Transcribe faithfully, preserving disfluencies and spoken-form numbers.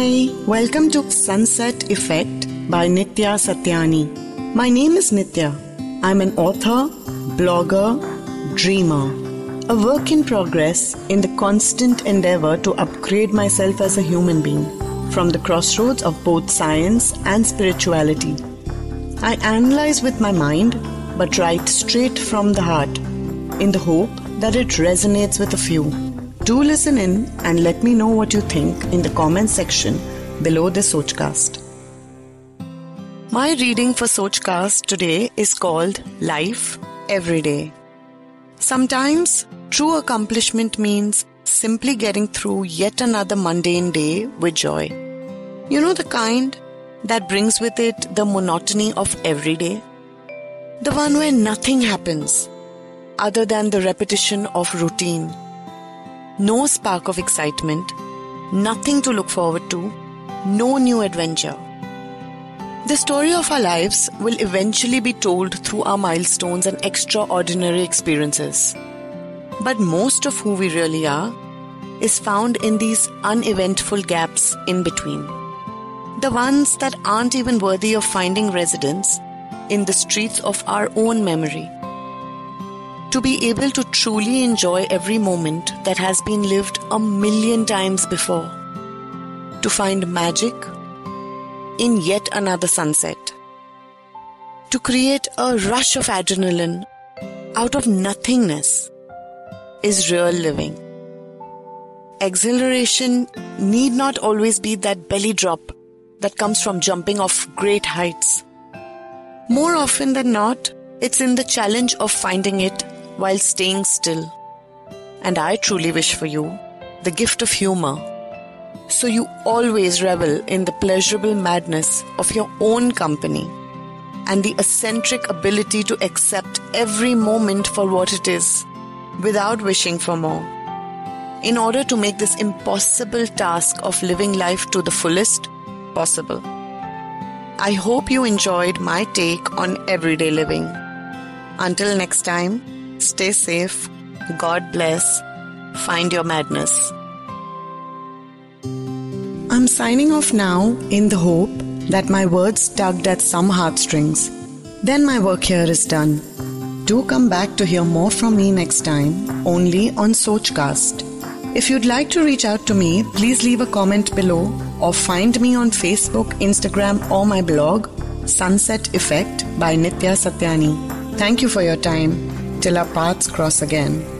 Hi, welcome to Sunset Effect by Nitya Satyani. My name is Nitya. I'm an author, blogger, dreamer. A work in progress in the constant endeavor to upgrade myself as a human being from the crossroads of both science and spirituality. I analyze with my mind but write straight from the heart in the hope that it resonates with a few. Do listen in and let me know what you think in the comment section below this Sochcast. My reading for Sochcast today is called Life Every Day. Sometimes true accomplishment means simply getting through yet another mundane day with joy. You know, the kind that brings with it the monotony of every day. The one where nothing happens other than the repetition of routine. No spark of excitement, nothing to look forward to, no new adventure. The story of our lives will eventually be told through our milestones and extraordinary experiences. But most of who we really are is found in these uneventful gaps in between. The ones that aren't even worthy of finding residence in the streets of our own memory. To be able to truly enjoy every moment that has been lived a million times before. To find magic in yet another sunset. To create a rush of adrenaline out of nothingness is real living. Exhilaration need not always be that belly drop that comes from jumping off great heights. More often than not, it's in the challenge of finding it while staying still. And I truly wish for you the gift of humor, so you always revel in the pleasurable madness of your own company and the eccentric ability to accept every moment for what it is without wishing for more. In order to make this impossible task of living life to the fullest possible. I hope you enjoyed my take on everyday living. Until next time, stay safe, God bless, find your madness. I'm signing off now in the hope that my words tugged at some heartstrings. Then my work here is done. Do come back to hear more from me next time, only on Sochcast. If you'd like to reach out to me, please leave a comment below or find me on Facebook, Instagram or my blog, Sunset Effect by Nitya Satyani. Thank you for your time. Till our paths cross again.